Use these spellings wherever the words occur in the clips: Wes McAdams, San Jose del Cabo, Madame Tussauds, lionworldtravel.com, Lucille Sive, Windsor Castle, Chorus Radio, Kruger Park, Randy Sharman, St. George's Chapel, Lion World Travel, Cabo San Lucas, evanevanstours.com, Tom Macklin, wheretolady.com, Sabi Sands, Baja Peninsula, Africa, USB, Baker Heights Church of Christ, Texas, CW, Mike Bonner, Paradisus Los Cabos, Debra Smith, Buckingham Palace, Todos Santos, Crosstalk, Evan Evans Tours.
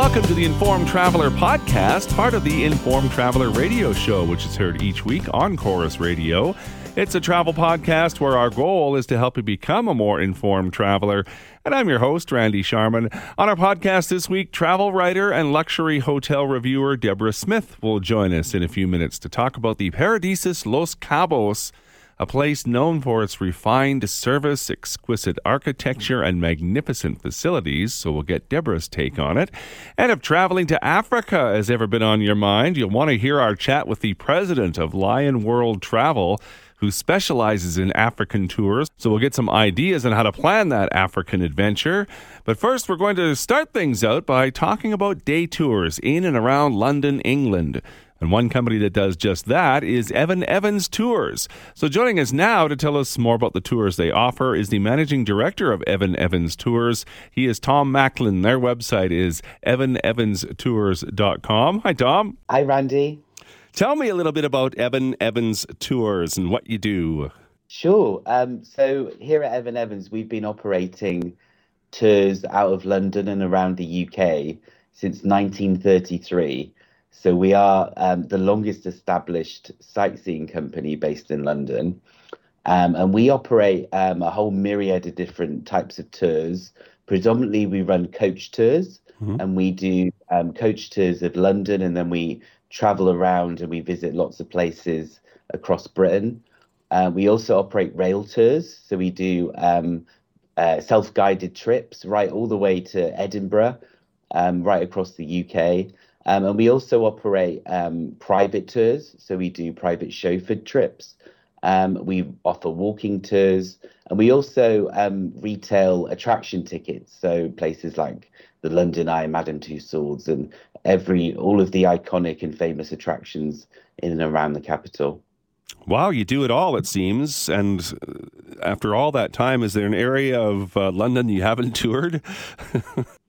welcome to the Informed Traveler podcast, part of the Informed Traveler radio show, which is heard each week on Chorus Radio. It's a travel podcast where our goal is to help you become a more informed traveler. And I'm your host, Randy Sharman. On our podcast this week, travel writer and luxury hotel reviewer Debra Smith will join us in a few minutes to talk about the Paradisus Los Cabos, a place known for its refined service, exquisite architecture, and magnificent facilities, so we'll get Debra's take on it. And if traveling to Africa has ever been on your mind, you'll want to hear our chat with the president of Lion World Travel, who specializes in African tours. So we'll get some ideas on how to plan that African adventure. But first, we're going to start things out by talking about day tours in and around London, England. And one company that does just that is Evan Evans Tours. So joining us now to tell us more about the tours they offer is the managing director of Evan Evans Tours. He is Tom Macklin. Their website is evanevanstours.com. Hi, Tom. Hi, Randy. Tell me a little bit about Evan Evans Tours and what you do. Sure. So here at Evan Evans, we've been operating tours out of London and around the UK since 1933. So we are the longest established sightseeing company based in London. And we operate a whole myriad of different types of tours. Predominantly, we run coach tours, and we do coach tours of London, and then we travel around and we visit lots of places across Britain. We also operate rail tours. So we do self-guided trips right all the way to Edinburgh, right across the UK. And we also operate private tours. So we do private chauffeured trips. We offer walking tours, and we also retail attraction tickets. So places like the London Eye, Madame Tussauds, and all of the iconic and famous attractions in and around the capital. Wow, you do it all, it seems. And after all that time, is there an area of London you haven't toured?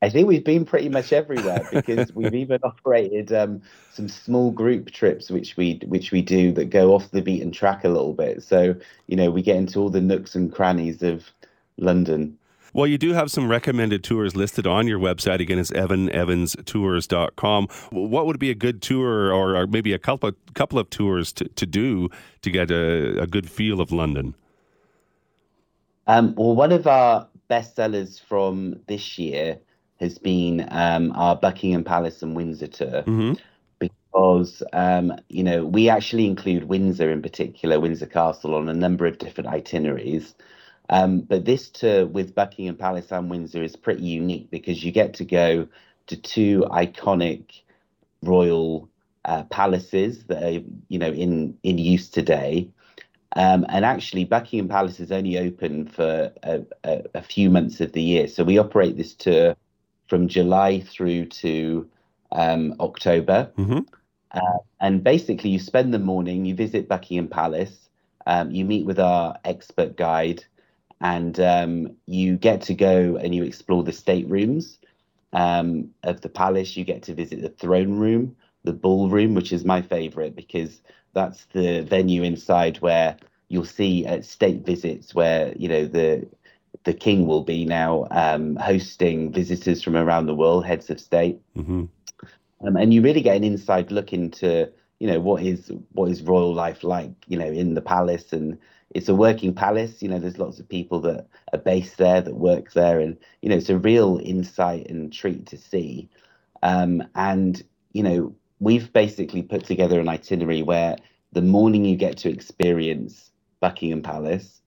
I think we've been pretty much everywhere, because we've even operated some small group trips, which we do that go off the beaten track a little bit. So, you know, we get into all the nooks and crannies of London. Well, you do have some recommended tours listed on your website. Again, it's evanevanstours.com. What would be a good tour, or maybe a couple of tours to do to get a good feel of London? Well, one of our bestsellers from this year has been our Buckingham Palace and Windsor tour, because, you know, we actually include Windsor in particular, Windsor Castle, on a number of different itineraries. But this tour with Buckingham Palace and Windsor is pretty unique, because you get to go to two iconic royal palaces that are, you know, in use today. And actually, Buckingham Palace is only open for a few months of the year. So we operate this tour from July through to October. And basically, you spend the morning, you visit Buckingham Palace, you meet with our expert guide, and you get to go and you explore the staterooms of the palace. You get to visit the throne room, the ballroom, which is my favourite, because that's the venue inside where you'll see at state visits where, you know, the king will be now hosting visitors from around the world, heads of state. And you really get an inside look into, you know, what is royal life like, you know, in the palace. And it's a working palace. You know, there's lots of people that are based there, that work there. And, you know, it's a real insight and treat to see. And, you know, we've basically put together an itinerary where the morning you get to experience Buckingham Palace,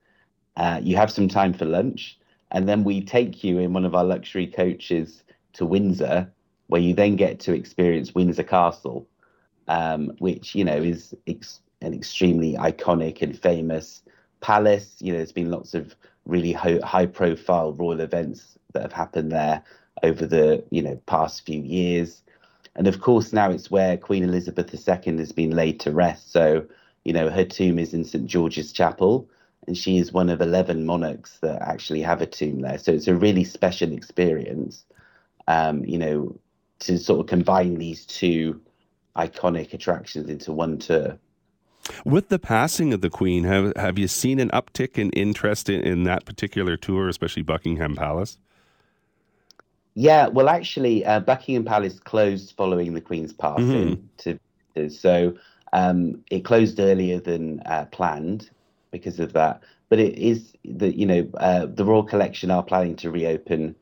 you have some time for lunch, and then we take you in one of our luxury coaches to Windsor, where you then get to experience Windsor Castle, which, you know, is an extremely iconic and famous palace. You know, there's been lots of really high-profile royal events that have happened there over the, you know, past few years. And of course, now it's where Queen Elizabeth II has been laid to rest. So, you know, her tomb is in St. George's Chapel, and she is one of 11 monarchs that actually have a tomb there. So it's a really special experience, you know, to sort of combine these two iconic attractions into one tour. With the passing of the Queen, have you seen an uptick in interest in that particular tour, especially Buckingham Palace? Yeah, well, actually, Buckingham Palace closed following the Queen's passing. Mm-hmm. So it closed earlier than planned because of that. But it is that, you know, the Royal Collection are planning to reopen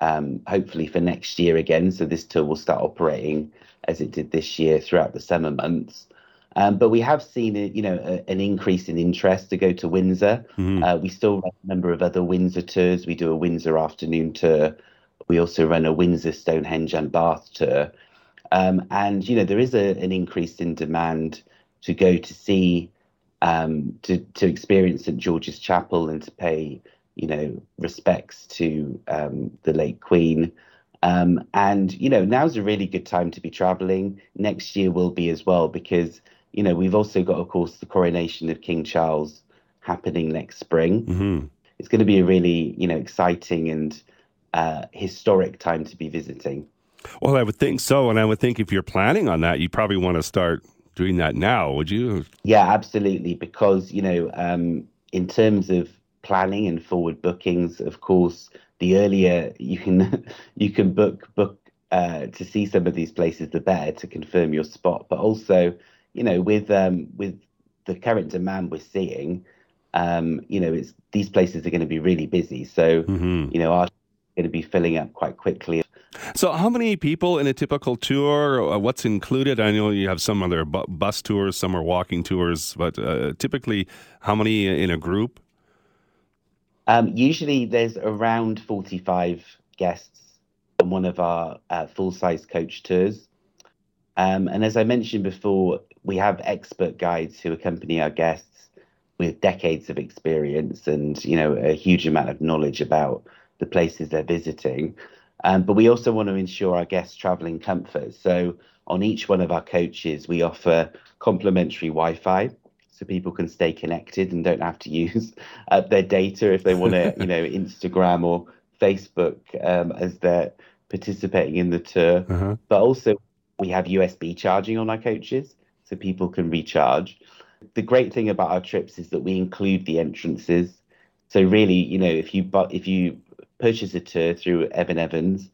hopefully for next year again. So this tour will start operating as it did this year throughout the summer months. But we have seen, an increase in interest to go to Windsor. Mm-hmm. We still run a number of other Windsor tours. We do a Windsor afternoon tour. We also run a Windsor, Stonehenge and Bath tour. And, there is an increase in demand to go to see, to experience St. George's Chapel and to pay, respects to the late Queen. And, now's a really good time to be travelling. Next year will be as well, because, we've also got, of course, the coronation of King Charles happening next spring. Mm-hmm. It's going to be a really, exciting and historic time to be visiting. Well, I would think so. And I would think if you're planning on that, you probably want to start doing that now, would you? Yeah, absolutely. Because, in terms of planning and forward bookings, of course, the earlier you can book to see some of these places, the better, to confirm your spot. But also, with the current demand we're seeing, it's these places are going to be really busy. So, mm-hmm. Are going to be filling up quite quickly. So, how many people in a typical tour? What's included? I know you have some other bus tours, some are walking tours, but typically, how many in a group? Usually there's around 45 guests on one of our full-size coach tours. And as I mentioned before, we have expert guides who accompany our guests with decades of experience and, a huge amount of knowledge about the places they're visiting. But we also want to ensure our guests travel in comfort. So on each one of our coaches, we offer complimentary Wi-Fi, so people can stay connected and don't have to use their data if they want to, Instagram or Facebook as they're participating in the tour. Uh-huh. But also we have USB charging on our coaches so people can recharge. The great thing about our trips is that we include the entrances. So really, if you purchase a tour through Evan Evans,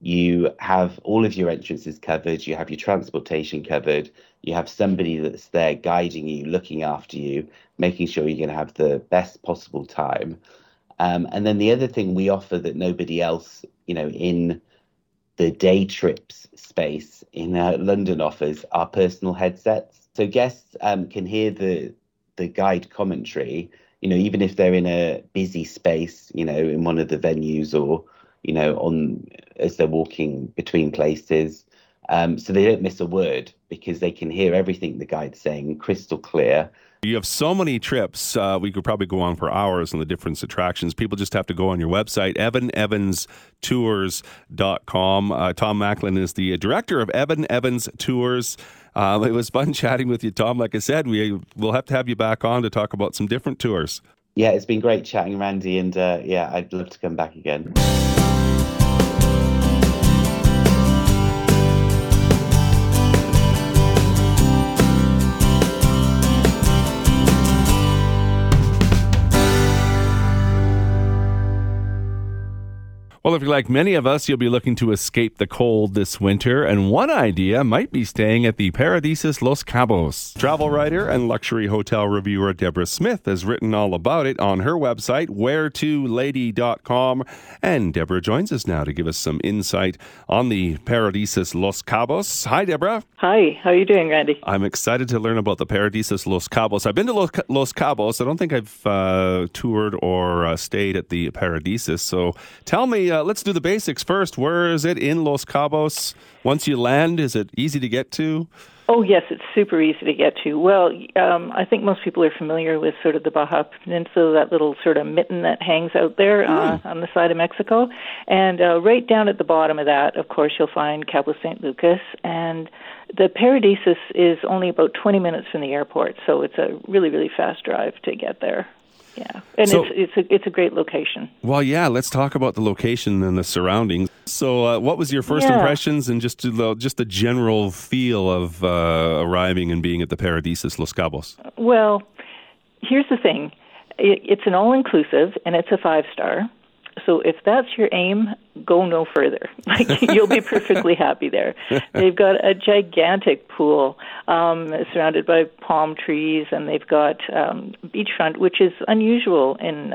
you have all of your entrances covered, you have your transportation covered, you have somebody that's there guiding you, looking after you, making sure you're going to have the best possible time. And then the other thing we offer that nobody else, in the day trips space in London offers are personal headsets. So guests can hear the guide commentary, even if they're in a busy space, in one of the venues or on as they're walking between places. So they don't miss a word because they can hear everything the guide's saying crystal clear. You have so many trips. We could probably go on for hours on the different attractions. People just have to go on your website, evanevanstours.com. Tom Macklin is the director of Evan Evans Tours. It was fun chatting with you, Tom. Like I said, we'll have to have you back on to talk about some different tours. Yeah, it's been great chatting, Randy. And I'd love to come back again. Well, if you're like many of us, you'll be looking to escape the cold this winter, and one idea might be staying at the Paradisus Los Cabos. Travel writer and luxury hotel reviewer Debra Smith has written all about it on her website, wheretolady.com, and Debra joins us now to give us some insight on the Paradisus Los Cabos. Hi, Debra. Hi. How are you doing, Randy? I'm excited to learn about the Paradisus Los Cabos. I've been to Los Cabos. I don't think I've toured or stayed at the Paradisus, so tell me, let's do the basics first. Where is it in Los Cabos? Once you land, is it easy to get to? Oh, yes, it's super easy to get to. Well, I think most people are familiar with sort of the Baja Peninsula, that little sort of mitten that hangs out there on the side of Mexico. And right down at the bottom of that, of course, you'll find Cabo San Lucas. And the Paradisus is only about 20 minutes from the airport, so it's a really, really fast drive to get there. Yeah, and so, it's a great location. Well, yeah, let's talk about the location and the surroundings. So what was your first impressions and just the general feel of arriving and being at the Paradisus Los Cabos? Well, here's the thing. It's an all-inclusive, and it's a 5-star. So if that's your aim, go no further. Like, you'll be perfectly happy there. They've got a gigantic pool surrounded by palm trees, and they've got beachfront, which is unusual in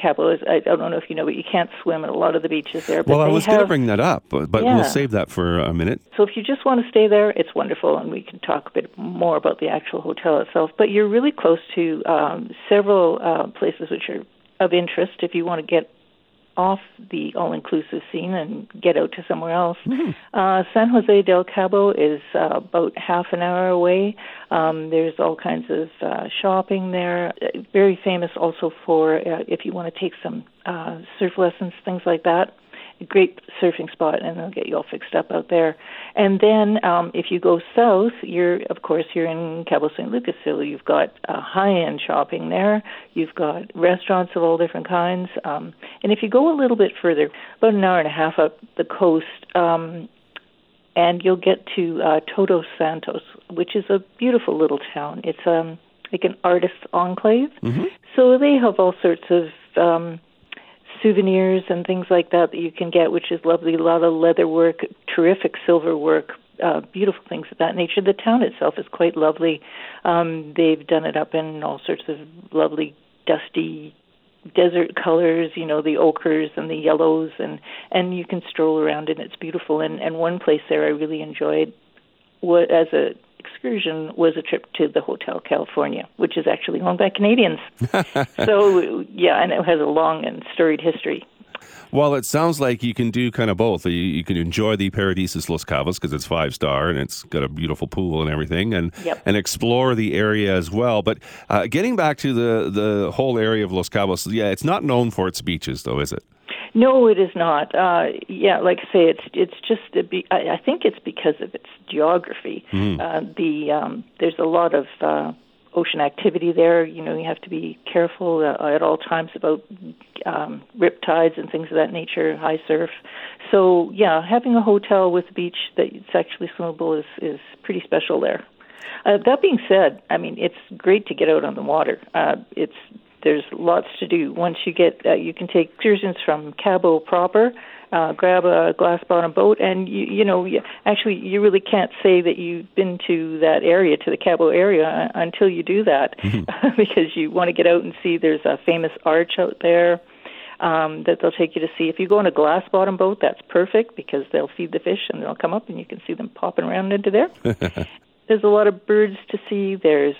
Cabo. I don't know if you know, but you can't swim at a lot of the beaches there. But well, I was going to bring that up, but yeah. We'll save that for a minute. So if you just want to stay there, it's wonderful, and we can talk a bit more about the actual hotel itself. But you're really close to several places which are of interest if you want to get off the all-inclusive scene and get out to somewhere else. Mm-hmm. San Jose del Cabo is about half an hour away. There's all kinds of shopping there. Very famous also for if you want to take some surf lessons, things like that. A great surfing spot, and they'll get you all fixed up out there. And then if you go south, you're in Cabo San Lucas, so you've got high-end shopping there. You've got restaurants of all different kinds. And if you go a little bit further, about an hour and a half up the coast, and you'll get to Todos Santos, which is a beautiful little town. It's like an artist's enclave. Mm-hmm. So they have all sorts of souvenirs and things like that you can get, which is lovely. A lot of leather work, terrific silver work, beautiful things of that nature. The town itself is quite lovely. They've done it up in all sorts of lovely, dusty desert colors, you know, the ochres and the yellows, and you can stroll around, and it's beautiful. And one place there I really enjoyed as an excursion was a trip to the Hotel California, which is actually owned by Canadians. So, yeah, and it has a long and storied history. Well, it sounds like you can do kind of both. You can enjoy the Paradisus Los Cabos because it's 5-star and it's got a beautiful pool and everything, and explore the area as well. But getting back to the whole area of Los Cabos, yeah, it's not known for its beaches, though, is it? No, it is not. Like I say, it's just. I think it's because of its geography. Mm. There's a lot of ocean activity there. You know, you have to be careful at all times about riptides and things of that nature, high surf. So, yeah, having a hotel with a beach that's actually swimmable is pretty special there. That being said, I mean, it's great to get out on the water. There's lots to do. Once you get, you can take excursions from Cabo proper, grab a glass-bottom boat, and you really can't say that you've been to that area, to the Cabo area, until you do that, because you want to get out and see. There's a famous arch out there that they'll take you to see. If you go on a glass-bottom boat, that's perfect because they'll feed the fish and they'll come up and you can see them popping around into there. There's a lot of birds to see. There's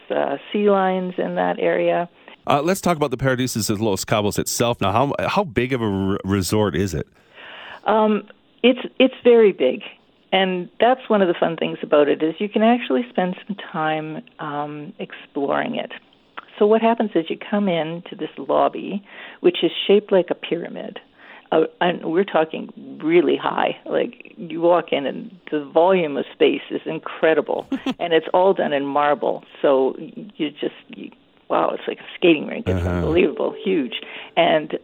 sea lions in that area. Let's talk about the Paradisus of Los Cabos itself. Now, how big of a resort is it? It's very big, and that's one of the fun things about it is you can actually spend some time exploring it. So what happens is you come in to this lobby, which is shaped like a pyramid. And we're talking really high. Like, you walk in and the volume of space is incredible, and it's all done in marble. So wow, it's like a skating rink. It's unbelievable, huge. And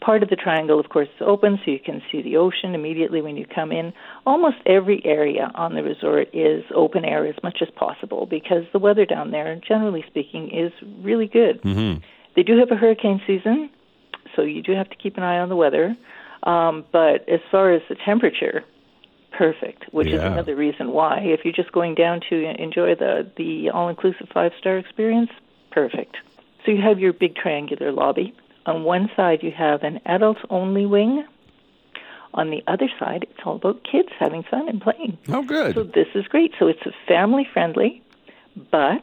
part of the triangle, of course, is open, so you can see the ocean immediately when you come in. Almost every area on the resort is open air as much as possible because the weather down there, generally speaking, is really good. Mm-hmm. They do have a hurricane season, so you do have to keep an eye on the weather. But as far as the temperature, perfect, which is another reason why. If you're just going down to enjoy the all-inclusive 5-star experience, perfect. So you have your big triangular lobby. On one side, you have an adults-only wing. On the other side, it's all about kids having fun and playing. Oh, good. So this is great. So it's family-friendly, but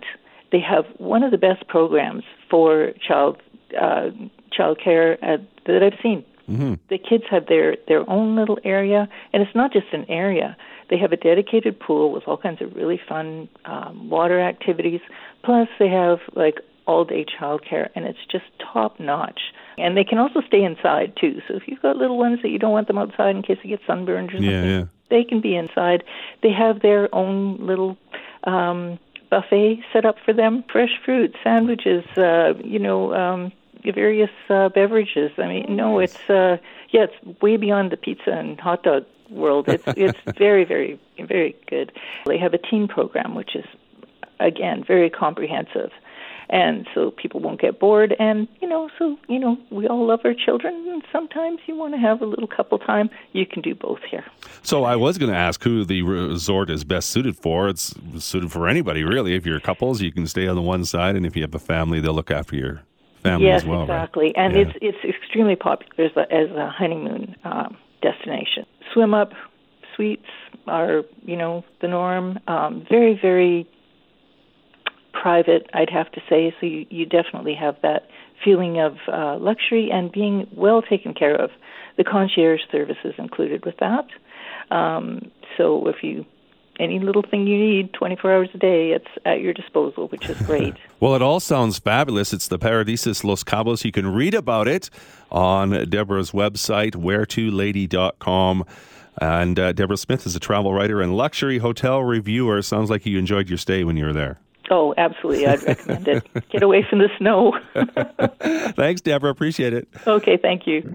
they have one of the best programs for childcare that I've seen. Mm-hmm. The kids have their own little area, and it's not just an area. They have a dedicated pool with all kinds of really fun water activities. Plus, they have like all-day childcare, and it's just top-notch. And they can also stay inside, too. So if you've got little ones that you don't want them outside in case they get sunburned or something, they can be inside. They have their own little buffet set up for them. Fresh fruit, sandwiches, various beverages. I mean, no, it's way beyond the pizza and hot dog world. It's very, very, very good. They have a teen program, which is, again, very comprehensive. and so people won't get bored. And, so, we all love our children, and sometimes you want to have a little couple time. You can do both here. So I was going to ask who the resort is best suited for. It's suited for anybody, really. If you're couples, you can stay on the one side, and if you have a family, they'll look after your family as well. Yes, exactly. Right? And it's extremely popular as a honeymoon destination. Swim up suites are, the norm. Very, very private, I'd have to say. So you definitely have that feeling of luxury and being well taken care of. The concierge service is included with that. So if you any little thing you need, 24 hours a day, it's at your disposal, which is great. Well, it all sounds fabulous. It's the Paradisus Los Cabos. You can read about it on Debra's website, wheretolady.com. And Debra Smith is a travel writer and luxury hotel reviewer. Sounds like you enjoyed your stay when you were there. Oh, absolutely. I'd recommend it. Get away from the snow. Thanks, Debra. Appreciate it. Okay, thank you.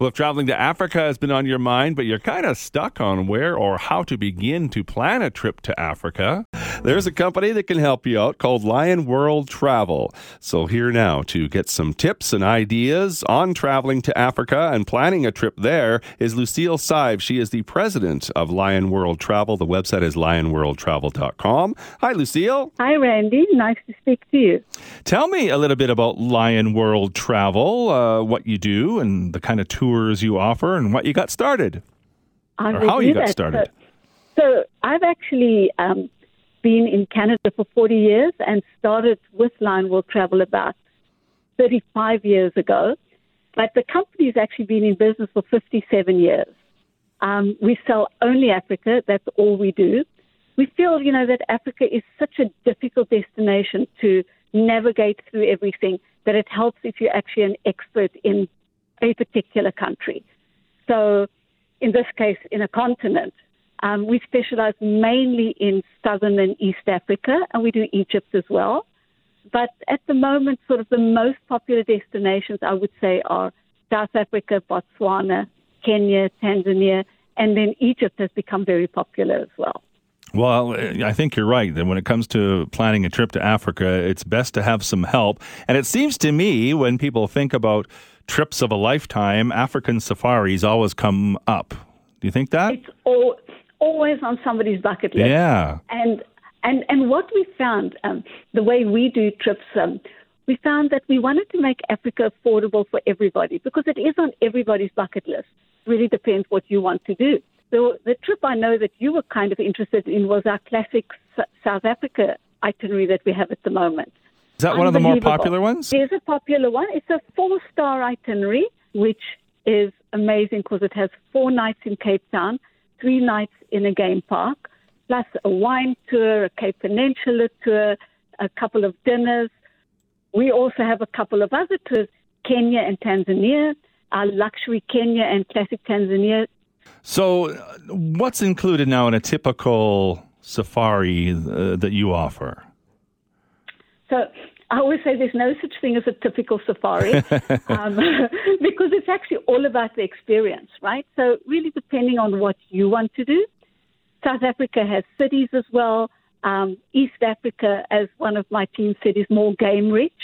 Well, if traveling to Africa has been on your mind, but you're kind of stuck on where or how to begin to plan a trip to Africa, there's a company that can help you out called Lion World Travel. So here now to get some tips and ideas on traveling to Africa and planning a trip there is Lucille Sive. She is the president of Lion World Travel. The website is lionworldtravel.com. Hi, Lucille. Hi, Randy. Nice to speak to you. Tell me a little bit about Lion World Travel, what you do and the kind of tours you offer and what you got started, or how you got started. So I've actually been in Canada for 40 years and started with Lion World Travel about 35 years ago. But the company's actually been in business for 57 years. We sell only Africa. That's all we do. We feel, that Africa is such a difficult destination to navigate through everything that it helps if you're actually an expert in a particular country. So in this case, in a continent, we specialize mainly in southern and East Africa, and we do Egypt as well. But at the moment, sort of the most popular destinations, I would say, are South Africa, Botswana, Kenya, Tanzania, and then Egypt has become very popular as well. Well, I think you're right that when it comes to planning a trip to Africa, it's best to have some help. And it seems to me when people think about trips of a lifetime, African safaris always come up. Do you think that? It's always on somebody's bucket list. Yeah. And what we found, the way we do trips, we found that we wanted to make Africa affordable for everybody because it is on everybody's bucket list. It really depends what you want to do. So the trip I know that you were kind of interested in was our classic South Africa itinerary that we have at the moment. Is that one of the more popular ones? It is a popular one. It's a 4-star itinerary, which is amazing because it has 4 nights in Cape Town, 3 nights in a game park, plus a wine tour, a Cape Peninsula tour, a couple of dinners. We also have a couple of other tours, Kenya and Tanzania, our luxury Kenya and classic Tanzania. So what's included now in a typical safari that you offer? So I always say there's no such thing as a typical safari because it's actually all about the experience, right? So really depending on what you want to do. South Africa has cities as well. East Africa, as one of my team said, is more game rich.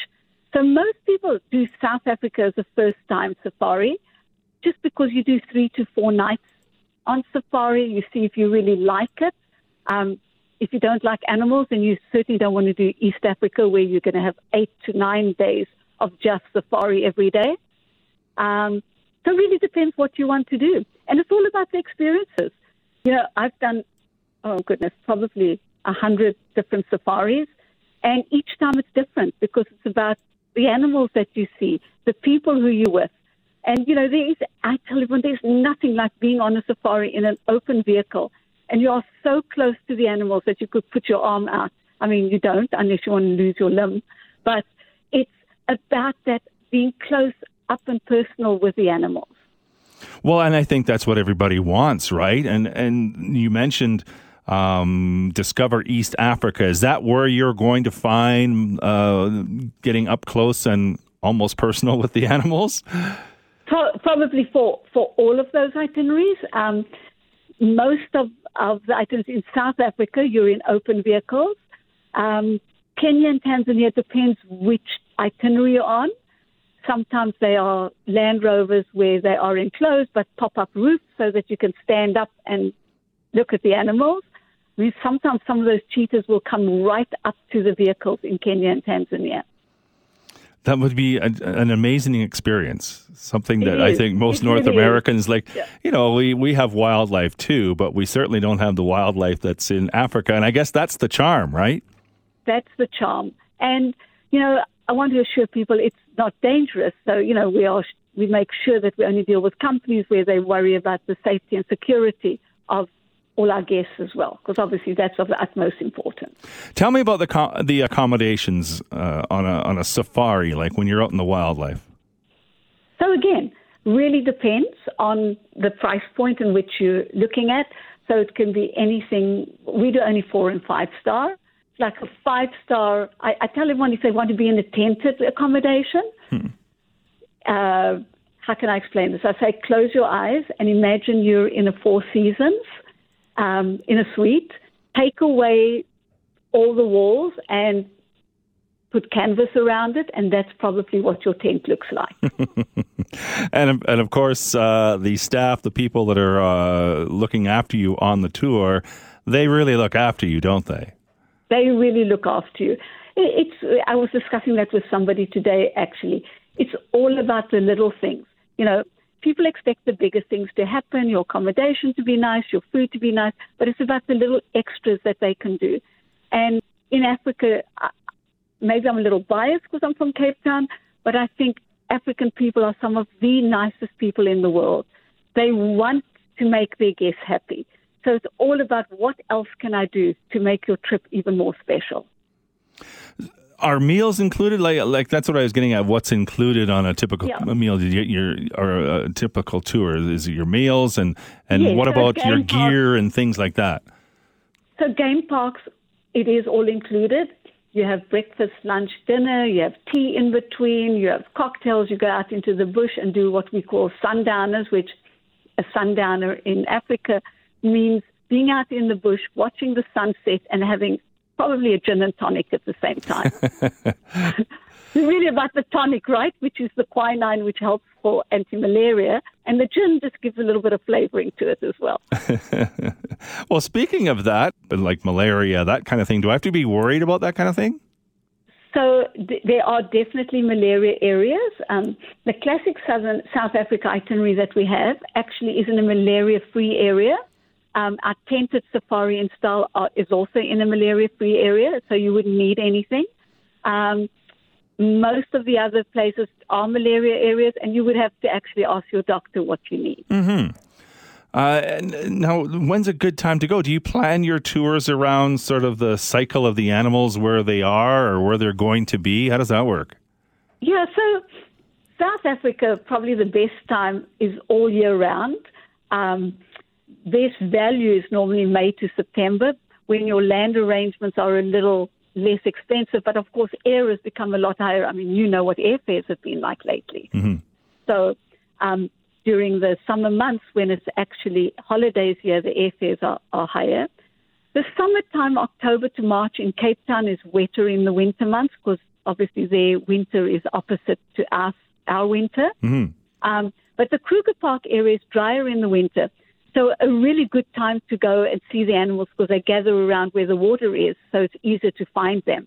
So most people do South Africa as a first-time safari just because you do 3 to 4 nights on safari. You see if you really like it. If you don't like animals, then you certainly don't want to do East Africa, where you're going to have 8 to 9 days of just safari every day. So it really depends what you want to do. And it's all about the experiences. I've done, probably 100 different safaris. And each time it's different because it's about the animals that you see, the people who you're with. And, I tell everyone, there's nothing like being on a safari in an open vehicle. And you are so close to the animals that you could put your arm out. I mean, you don't, unless you want to lose your limb. But it's about that being close up and personal with the animals. Well, and I think that's what everybody wants, right? And you mentioned Discover East Africa. Is that where you're going to find getting up close and almost personal with the animals? Probably for all of those itineraries. Most of the items in South Africa, you're in open vehicles. Kenya and Tanzania, depends which itinerary you're on. Sometimes they are Land Rovers where they are enclosed but pop up roofs so that you can stand up and look at the animals. Sometimes some of those cheetahs will come right up to the vehicles in Kenya and Tanzania. That would be an amazing experience, something that I think most North Americans like. Yeah. You know, we have wildlife too, but we certainly don't have the wildlife that's in Africa. And I guess that's the charm, right? That's the charm. And, you know, I want to assure people it's not dangerous. So, you know, we make sure that we only deal with companies where they worry about the safety and security of all our guests as well, because obviously that's of the utmost importance. Tell me about the accommodations on a safari, like when you're out in the wildlife. So again, really depends on the price point in which you're looking at. So it can be anything. We do only 4 and 5 star. Like a 5 star, I tell everyone if they want to be in a tented accommodation. How can I explain this? I say close your eyes and imagine you're in a Four Seasons. In a suite, take away all the walls and put canvas around it, and that's probably what your tent looks like. And of course, the staff, the people that are looking after you on the tour, they really look after you, don't they? They really look after you. I was discussing that with somebody today, actually. It's all about the little things, you know. People expect the biggest things to happen, your accommodation to be nice, your food to be nice, but it's about the little extras that they can do. And in Africa, maybe I'm a little biased because I'm from Cape Town, but I think African people are some of the nicest people in the world. They want to make their guests happy. So it's all about what else can I do to make your trip even more special. Are meals included? Like that's what I was getting at. What's included on a typical meal? Did you get or a typical tour? Is it your meals and what about your gear and things like that? So game parks, it is all included. You have breakfast, lunch, dinner. You have tea in between. You have cocktails. You go out into the bush and do what we call sundowners, which a sundowner in Africa means being out in the bush, watching the sunset, and having probably a gin and tonic at the same time. It's really about the tonic, right? Which is the quinine, which helps for anti-malaria. And the gin just gives a little bit of flavoring to it as well. Well, speaking of that, but like malaria, that kind of thing, do I have to be worried about that kind of thing? So there are definitely malaria areas. The classic South Africa itinerary that we have actually is in a malaria-free area. Our tented safari and style is also in a malaria-free area, so you wouldn't need anything. Most of the other places are malaria areas, and you would have to actually ask your doctor what you need. Mm-hmm. Now, when's a good time to go? Do you plan your tours around sort of the cycle of the animals, where they are or where they're going to be? How does that work? Yeah, so South Africa, probably the best time is all year round. Best value is normally May to September, when your land arrangements are a little less expensive. But, of course, air has become a lot higher. I mean, you know what airfares have been like lately. Mm-hmm. So during the summer months, when it's actually holidays here, the airfares are higher. The summertime, October to March in Cape Town, is wetter in the winter months because, obviously, their winter is opposite to our winter. Mm-hmm. But the Kruger Park area is drier in the winter. So a really good time to go and see the animals because they gather around where the water is, so it's easier to find them.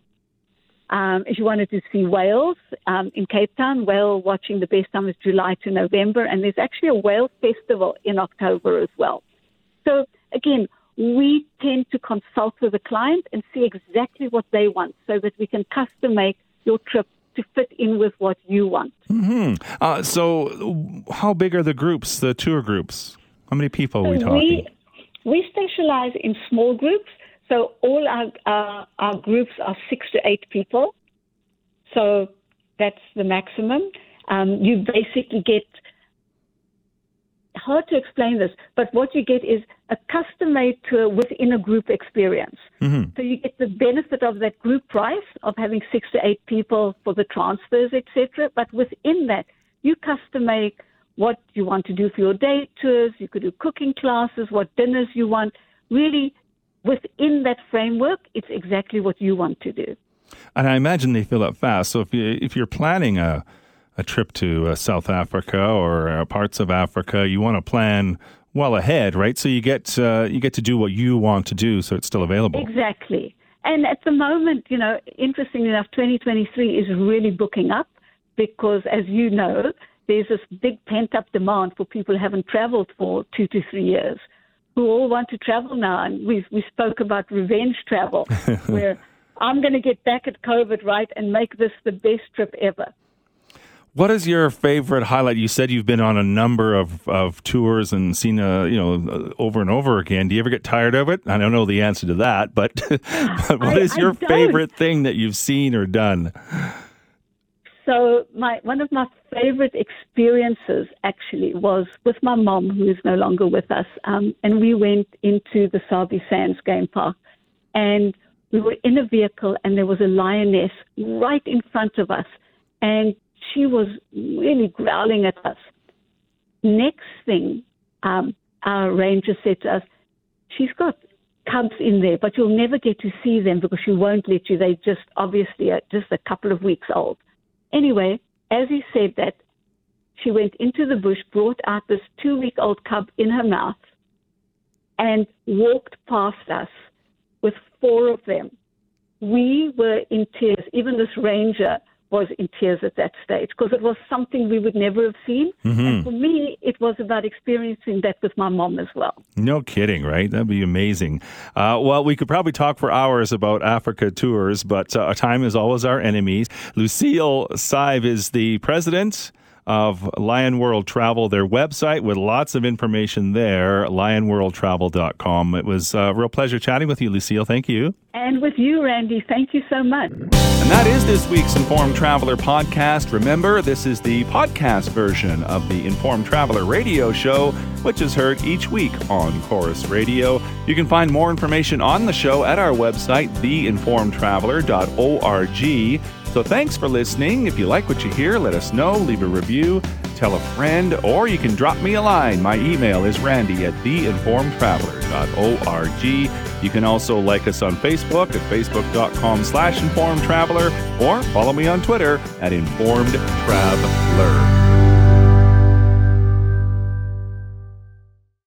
If you wanted to see whales in Cape Town, whale watching the best time is July to November, and there's actually a whale festival in October as well. So, again, we tend to consult with the client and see exactly what they want so that we can custom make your trip to fit in with what you want. Mm-hmm. So how big are the groups, the tour groups? How many people are we talking? We specialize in small groups. So all our groups are 6 to 8 people. So that's the maximum. You basically get, hard to explain this, but what you get is a custom-made tour within a group experience. Mm-hmm. So you get the benefit of that group price of having 6 to 8 people for the transfers, etc. But within that, you custom-make what you want to do for your day tours. You could do cooking classes, what dinners you want. Really, within that framework, it's exactly what you want to do. And I imagine they fill up fast. So if you're planning a trip to South Africa or parts of Africa, you want to plan well ahead, right? So you get to do what you want to do, so it's still available. Exactly. And at the moment, you know, interestingly enough, 2023 is really booking up because, as you know, there's this big pent-up demand for people who haven't traveled for 2 to 3 years, who all want to travel now. And we spoke about revenge travel, where I'm going to get back at COVID, right, and make this the best trip ever. What is your favorite highlight? You said you've been on a number of tours and seen, over and over again. Do you ever get tired of it? I don't know the answer to that, but what is your favorite thing that you've seen or done? So one of my favorite experiences actually was with my mom, who is no longer with us, and we went into the Sabi Sands game park, and we were in a vehicle, and there was a lioness right in front of us, and she was really growling at us. Next thing, our ranger said to us, she's got cubs in there, but you'll never get to see them because she won't let you. They just obviously are just a couple of weeks old. Anyway, as he said that, she went into the bush, brought out this 2-week-old cub in her mouth, and walked past us with 4 of them. We were in tears. Even this ranger was in tears at that stage because it was something we would never have seen. Mm-hmm. And for me, it was about experiencing that with my mom as well. No kidding, right? That'd be amazing. Well, we could probably talk for hours about Africa tours, but time is always our enemy. Lucille Sive is the president of Lion World Travel, their website with lots of information there, lionworldtravel.com. It was a real pleasure chatting with you, Lucille. Thank you. And with you, Randy. Thank you so much. And that is this week's Informed Traveler podcast. Remember, this is the podcast version of the Informed Traveler radio show, which is heard each week on Chorus Radio. You can find more information on the show at our website, theinformedtraveler.org. So thanks for listening. If you like what you hear, let us know. Leave a review, tell a friend, or you can drop me a line. My email is randy@theinformedtraveler.org. You can also like us on Facebook at facebook.com/informedtraveler or follow me on Twitter at informedtraveler.